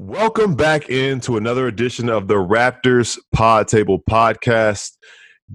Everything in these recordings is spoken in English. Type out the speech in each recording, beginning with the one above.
Welcome back into another edition of the Raptors Pod Table Podcast.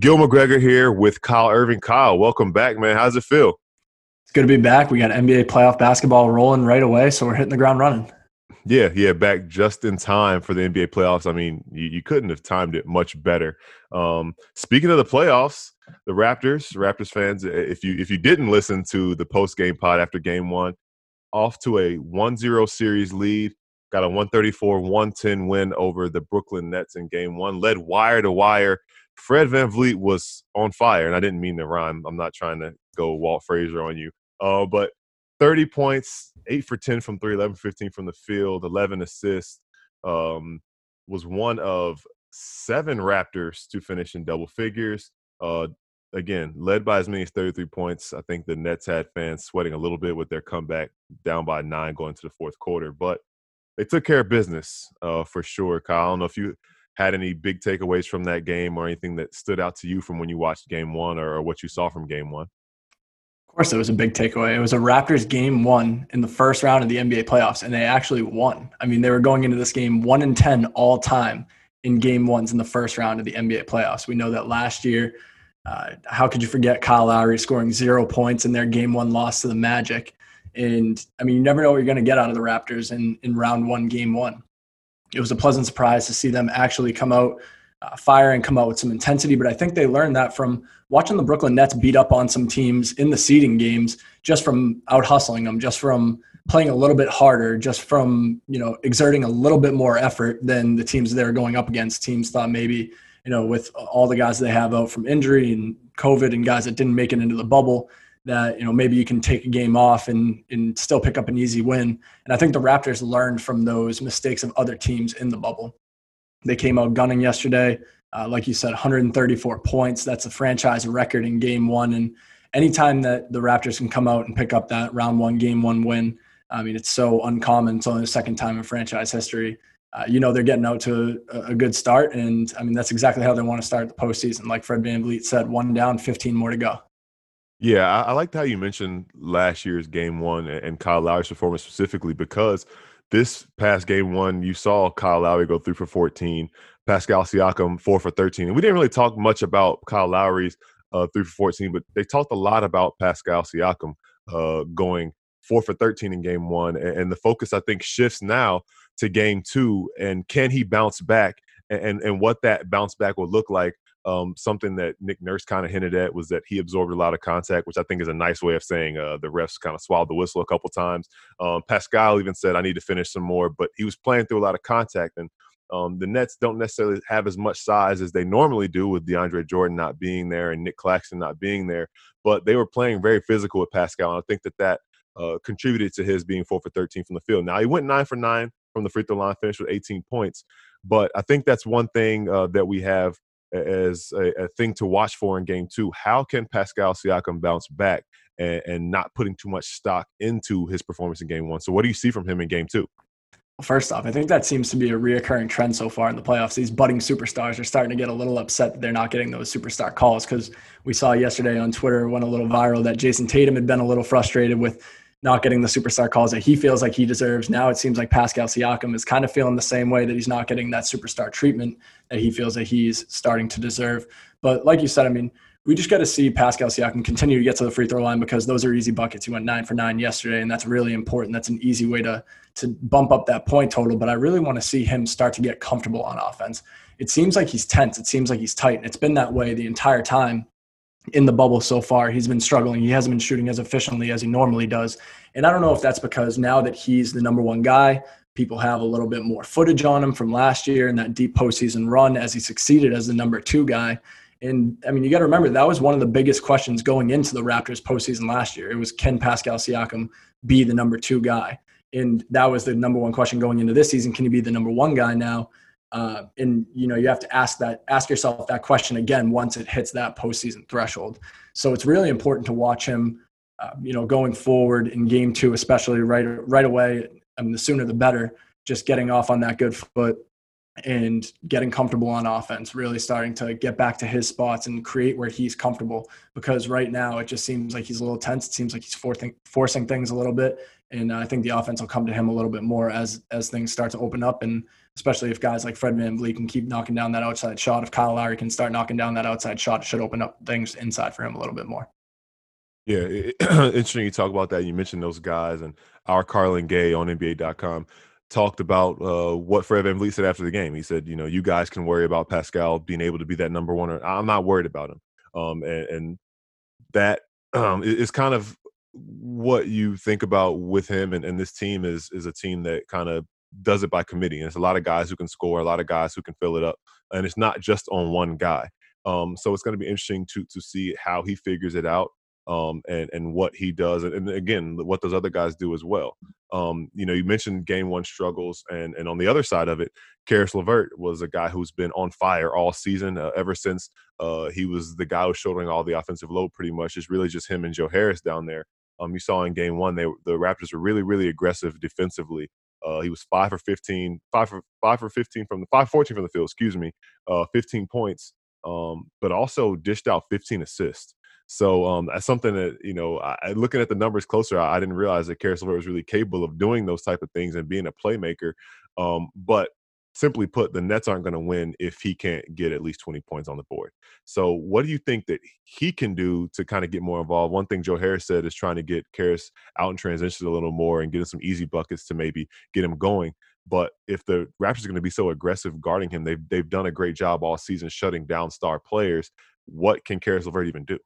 Gil McGregor here with Kyle Irving. Kyle, welcome back, man. How's it feel? It's good to be back. We got NBA playoff basketball rolling right away, so we're hitting the ground running. Yeah, back just in time for the NBA playoffs. I mean, you couldn't have timed it much better. Speaking of the playoffs, the Raptors fans, if you didn't listen to the post-game pod after game one, off to a 1-0 series lead. Got a 134-110 win over the Brooklyn Nets in game one. Led wire to wire. Fred VanVleet was on fire, and I didn't mean to rhyme. I'm not trying to go Walt Frazier on you. But 30 points, 8 for 10 from 3, 11 for 15 from the field, 11 assists. Was one of 7 Raptors to finish in double figures. Again, led by as many as 33 points. I think the Nets had fans sweating a little bit with their comeback, down by 9 going to the fourth quarter. But they took care of business for sure, Kyle. I don't know if you had any big takeaways from that game or anything that stood out to you from when you watched game one or what you saw from game one. Of course, it was a big takeaway. It was a Raptors game one in the first round of the NBA playoffs, and they actually won. I mean, they were going into this game 1-10 all time in game ones in the first round of the NBA playoffs. We know that last year, how could you forget Kyle Lowry scoring 0 points in their game one loss to the Magic? And, I mean, you never know what you're going to get out of the Raptors in round one, game one. It was a pleasant surprise to see them actually come out, fire and come out with some intensity. But I think they learned that from watching the Brooklyn Nets beat up on some teams in the seeding games, just from out-hustling them, just from playing a little bit harder, just from, exerting a little bit more effort than the teams they were going up against. Teams thought maybe, with all the guys they have out from injury and COVID and guys that didn't make it into the bubble, that maybe you can take a game off and still pick up an easy win. And I think the Raptors learned from those mistakes of other teams in the bubble. They came out gunning yesterday. Like you said, 134 points. That's a franchise record in game one. And anytime that the Raptors can come out and pick up that round one, game one win, I mean, it's so uncommon. It's only the second time in franchise history. They're getting out to a good start. And, I mean, that's exactly how they want to start the postseason. Like Fred VanVleet said, 1 down, 15 more to go. Yeah, I liked how you mentioned last year's game one and Kyle Lowry's performance specifically, because this past game one, you saw Kyle Lowry go 3 for 14, Pascal Siakam 4 for 13. And we didn't really talk much about Kyle Lowry's 3 for 14, but they talked a lot about Pascal Siakam going 4 for 13 in game one. And the focus, I think, shifts now to game two and can he bounce back and what that bounce back will look like. Something that Nick Nurse kind of hinted at was that he absorbed a lot of contact, which I think is a nice way of saying the refs kind of swallowed the whistle a couple times. Pascal even said, I need to finish some more, but he was playing through a lot of contact. And the Nets don't necessarily have as much size as they normally do with DeAndre Jordan not being there and Nick Claxton not being there, but they were playing very physical with Pascal. And I think that contributed to his being 4 for 13 from the field. Now, he went 9 for 9 from the free throw line, finished with 18 points. But I think that's one thing that we have as a thing to watch for in game two. How can Pascal Siakam bounce back and not putting too much stock into his performance in game one? So what do you see from him in game two? Well, first off, I think that seems to be a reoccurring trend so far in the playoffs. These budding superstars are starting to get a little upset that they're not getting those superstar calls, because we saw yesterday on Twitter, went a little viral, that Jason Tatum had been a little frustrated with not getting the superstar calls that he feels like he deserves. Now it seems like Pascal Siakam is kind of feeling the same way, that he's not getting that superstar treatment that he feels that he's starting to deserve. But like you said, I mean, we just got to see Pascal Siakam continue to get to the free throw line, because those are easy buckets. He went 9 for 9 yesterday, and that's really important. That's an easy way to bump up that point total. But I really want to see him start to get comfortable on offense. It seems like he's tense. It seems like he's tight. And it's been that way the entire time in the bubble so far. He's been struggling. He hasn't been shooting as efficiently as he normally does. And I don't know if that's because now that he's the number one guy, people have a little bit more footage on him from last year and that deep postseason run as he succeeded as the number 2 guy. And, I mean, you got to remember, that was one of the biggest questions going into the Raptors postseason last year. It was, can Pascal Siakam be the number 2 guy? And that was the number one question going into this season. Can he be the number 1 guy now? And you have to ask yourself that question again once it hits that postseason threshold. So it's really important to watch him, going forward in game two, especially right away. I mean, the sooner the better, just getting off on that good foot, and getting comfortable on offense, really starting to get back to his spots and create where he's comfortable. Because right now it just seems like he's a little tense. It seems like he's forcing things a little bit. And I think the offense will come to him a little bit more as things start to open up. And especially if guys like Fred VanVleet can keep knocking down that outside shot, if Kyle Lowry can start knocking down that outside shot, it should open up things inside for him a little bit more. Yeah, interesting you talk about that. You mentioned those guys, and our Carlin Gay on NBA.com talked about what Fred VanVleet said after the game. He said, you know, you guys can worry about Pascal being able to be that number one. Or I'm not worried about him. And that is kind of what you think about with him. And this team is a team that kind of does it by committee. And it's a lot of guys who can score, a lot of guys who can fill it up. And it's not just on one guy. So it's going to be interesting to see how he figures it out. And what he does, and again, what those other guys do as well. You know, you mentioned game one struggles, and on the other side of it, Caris LeVert was a guy who's been on fire all season, ever since he was the guy who was shouldering all the offensive load pretty much. It's really just him and Joe Harris down there. You saw in game one, the Raptors were really, really aggressive defensively. He was 5 for 14 from the field, 15 points, but also dished out 15 assists. So that's something that, you know, looking at the numbers closer, I didn't realize that Caris LeVert was really capable of doing those type of things and being a playmaker. But simply put, the Nets aren't going to win if he can't get at least 20 points on the board. So what do you think that he can do to kind of get more involved? One thing Joe Harris said is trying to get Caris out in transition a little more and get him some easy buckets to maybe get him going. But if the Raptors are going to be so aggressive guarding him, they've done a great job all season shutting down star players. What can Caris LeVert even do?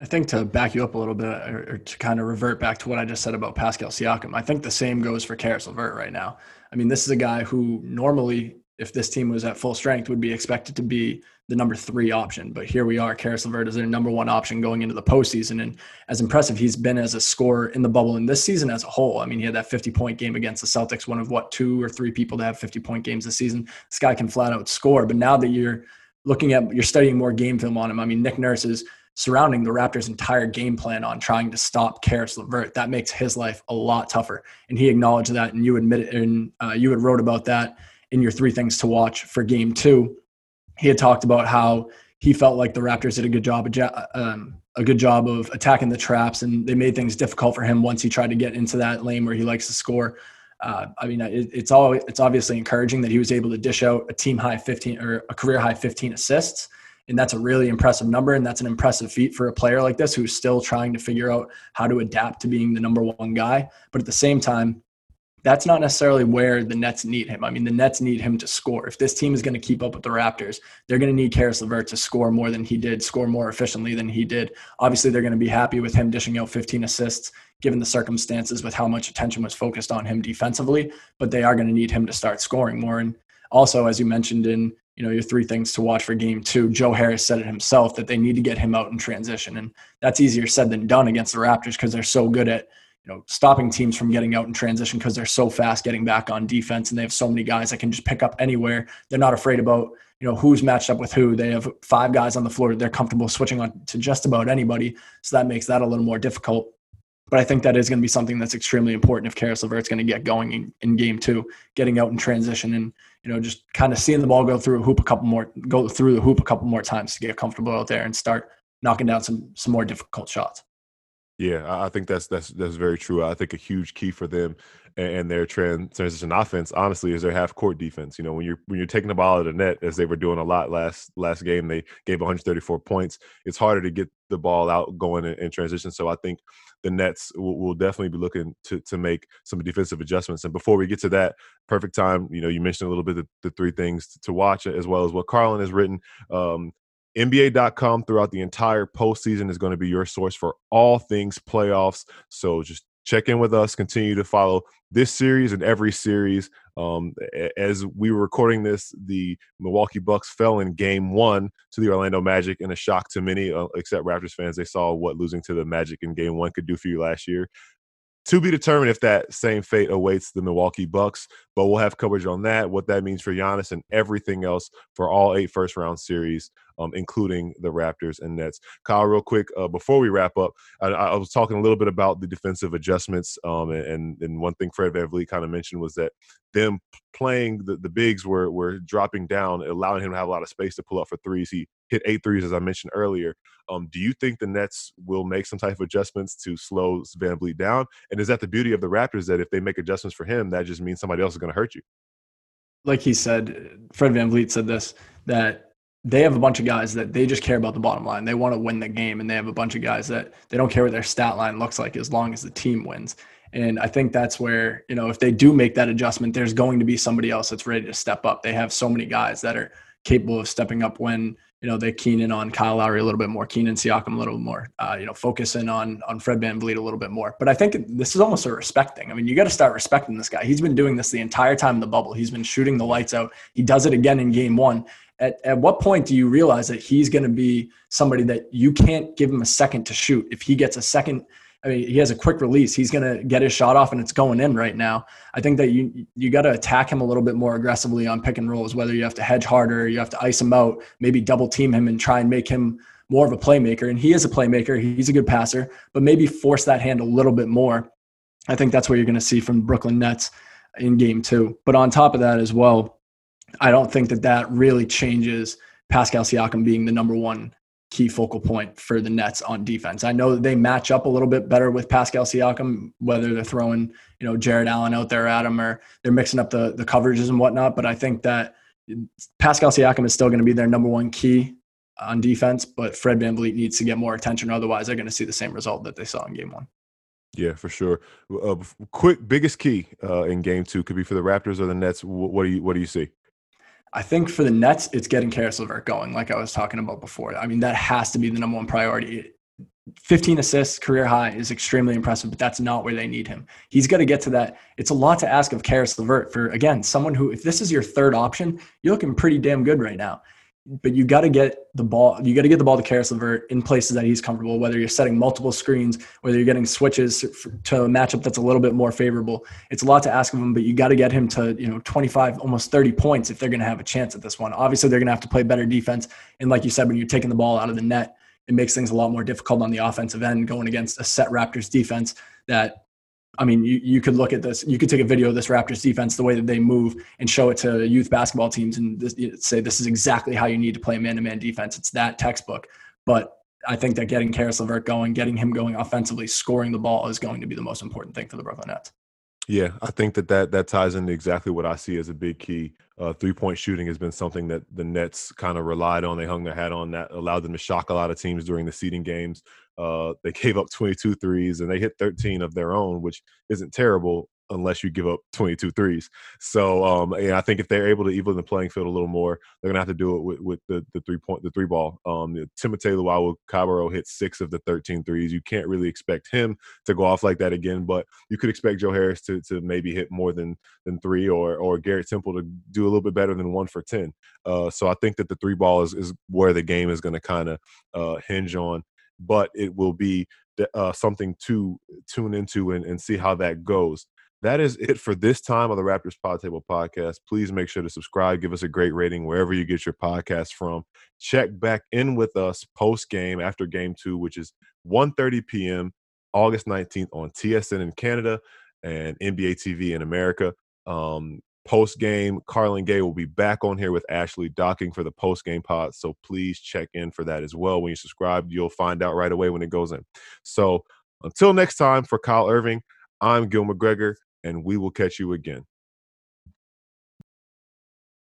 I think to back you up a little bit, or to kind of revert back to what I just said about Pascal Siakam, I think the same goes for Caris LeVert right now. I mean, this is a guy who normally, if this team was at full strength, would be expected to be the number three option. But here we are, Caris LeVert is their number one option going into the postseason. And as impressive he's been as a scorer in the bubble and this season as a whole, I mean, he had that 50-point game against the Celtics, one of what, two or three people to have 50-point games this season. This guy can flat out score. But now that you're studying more game film on him, I mean, Nick Nurse is surrounding the Raptors' entire game plan on trying to stop Caris LeVert. That makes his life a lot tougher. And he acknowledged that, and you admit it, and you had wrote about that in your three things to watch for game two. He had talked about how he felt like the Raptors did a good job of attacking the traps, and they made things difficult for him once he tried to get into that lane where he likes to score. I mean, it's obviously encouraging that he was able to dish out a team-high 15 or a career-high 15 assists. And that's a really impressive number, and that's an impressive feat for a player like this who's still trying to figure out how to adapt to being the number one guy. But at the same time, that's not necessarily where the Nets need him. I mean, the Nets need him to score. If this team is going to keep up with the Raptors, they're going to need Caris LeVert to score more than he did, score more efficiently than he did. Obviously, they're going to be happy with him dishing out 15 assists, given the circumstances with how much attention was focused on him defensively, but they are going to need him to start scoring more. And also, as you mentioned in your three things to watch for game two, Joe Harris said it himself that they need to get him out in transition. And that's easier said than done against the Raptors because they're so good at, stopping teams from getting out in transition because they're so fast getting back on defense, and they have so many guys that can just pick up anywhere. They're not afraid about, who's matched up with who. They have five guys on the floor. They're comfortable switching on to just about anybody. So that makes that a little more difficult. But I think that is going to be something that's extremely important if Caris LeVert's going to get going in game two, getting out in transition and, just kind of seeing the ball go through the hoop a couple more times to get comfortable out there and start knocking down some more difficult shots. Yeah, I think that's very true. I think a huge key for them and their transition offense, honestly, is their half court defense. When you're taking the ball out of the net, as they were doing a lot last game, they gave 134 points. It's harder to get the ball out going in transition. So I think the Nets will definitely be looking to make some defensive adjustments. And before we get to that, perfect time. You mentioned a little bit of the three things to watch, as well as what Carlin has written. NBA.com throughout the entire postseason is going to be your source for all things playoffs. So just check in with us. Continue to follow this series and every series. As we were recording this, the Milwaukee Bucks fell in game one to the Orlando Magic in a shock to many, except Raptors fans. They saw what losing to the Magic in game one could do for you last year. To be determined if that same fate awaits the Milwaukee Bucks, But we'll have coverage on that, what that means for Giannis and everything else for all 8 first-round series, including the Raptors and Nets. Kyle, real quick, before we wrap up, I was talking a little bit about the defensive adjustments, and one thing Fred VanVleet kind of mentioned was that them playing the bigs were dropping down, allowing him to have a lot of space to pull up for threes. He hit 8 threes, as I mentioned earlier. Do you think the Nets will make some type of adjustments to slow VanVleet down? And is that the beauty of the Raptors, that if they make adjustments for him, that just means somebody else is going to hurt you? Like he said, Fred VanVleet said this, that they have a bunch of guys that they just care about the bottom line. They want to win the game, and they have a bunch of guys that they don't care what their stat line looks like as long as the team wins. And I think that's where, you know, if they do make that adjustment, there's going to be somebody else that's ready to step up. They have so many guys that are capable of stepping up when, you know, they keen in on Kyle Lowry a little bit more, keen in Siakam a little more, you know, focus in on Fred VanVleet a little bit more. But I think this is almost a respect thing. I mean, you got to start respecting this guy. He's been doing this the entire time in the bubble. He's been shooting the lights out. He does it again in game one. At what point do you realize that he's going to be somebody that you can't give him a second to shoot? If he gets a second, I mean, he has a quick release, he's going to get his shot off and it's going in right now. I think that you got to attack him a little bit more aggressively on pick and rolls, whether you have to hedge harder, you have to ice him out, maybe double team him and try and make him more of a playmaker. And he is a playmaker. He's a good passer, but maybe force that hand a little bit more. I think that's what you're going to see from Brooklyn Nets in game 2. But on top of that as well, I don't think that really changes Pascal Siakam being the number one key focal point for the Nets on defense. I know that they match up a little bit better with Pascal Siakam, whether they're throwing, you know, Jared Allen out there at him or they're mixing up the coverages and whatnot. But I think that Pascal Siakam is still going to be their number one key on defense, but Fred VanVleet needs to get more attention. Otherwise, they're going to see the same result that they saw in game 1. Yeah, for sure. Quick, biggest key in game 2 could be for the Raptors or the Nets. What do you see? I think for the Nets, it's getting Caris LeVert going, like I was talking about before. I mean, that has to be the number one priority. 15 assists, career high, is extremely impressive, but that's not where they need him. He's got to get to that. It's a lot to ask of Caris LeVert for, again, someone who, if this is your third option, you're looking pretty damn good right now. But you got to get the ball. You got to get the ball to Caris LeVert in places that he's comfortable, whether you're setting multiple screens, whether you're getting switches to a matchup that's a little bit more favorable. It's a lot to ask of him, but you got to get him to, you know, 25, almost 30 points if they're going to have a chance at this one. Obviously, they're going to have to play better defense. And like you said, when you're taking the ball out of the net, it makes things a lot more difficult on the offensive end going against a set Raptors defense that, I mean, you could look at this. You could take a video of this Raptors defense, the way that they move, and show it to youth basketball teams and say this is exactly how you need to play man-to-man defense. It's that textbook. But I think that getting Caris LeVert going, getting him going offensively, scoring the ball is going to be the most important thing for the Brooklyn Nets. Yeah, I think that ties into exactly what I see as a big key. Three-point shooting has been something that the Nets kind of relied on. They hung their hat on that, allowed them to shock a lot of teams during the seeding games. They gave up 22 threes, and they hit 13 of their own, which isn't terrible unless you give up 22 threes. So, and I think if they're able to even the playing field a little more, they're going to have to do it with the three ball. Timotei Luau-Cabarro hit 6 of the 13 threes. You can't really expect him to go off like that again, but you could expect Joe Harris to maybe hit more than 3 or Garrett Temple to do a little bit better than 1 for 10. So I think that the three ball is where the game is going to kind of hinge on, but it will be something to tune into and see how that goes. That is it for this time on the Raptors Pod Table Podcast. Please make sure to subscribe. Give us a great rating wherever you get your podcast from. Check back in with us post-game after Game 2, which is 1:30 p.m. August 19th on TSN in Canada and NBA TV in America. Post-game, Carlin Gay will be back on here with Ashley docking for the post-game pod, so please check in for that as well. When you subscribe, you'll find out right away when it goes in. So until next time, for Kyle Irving, I'm Gil McGregor, and we will catch you again.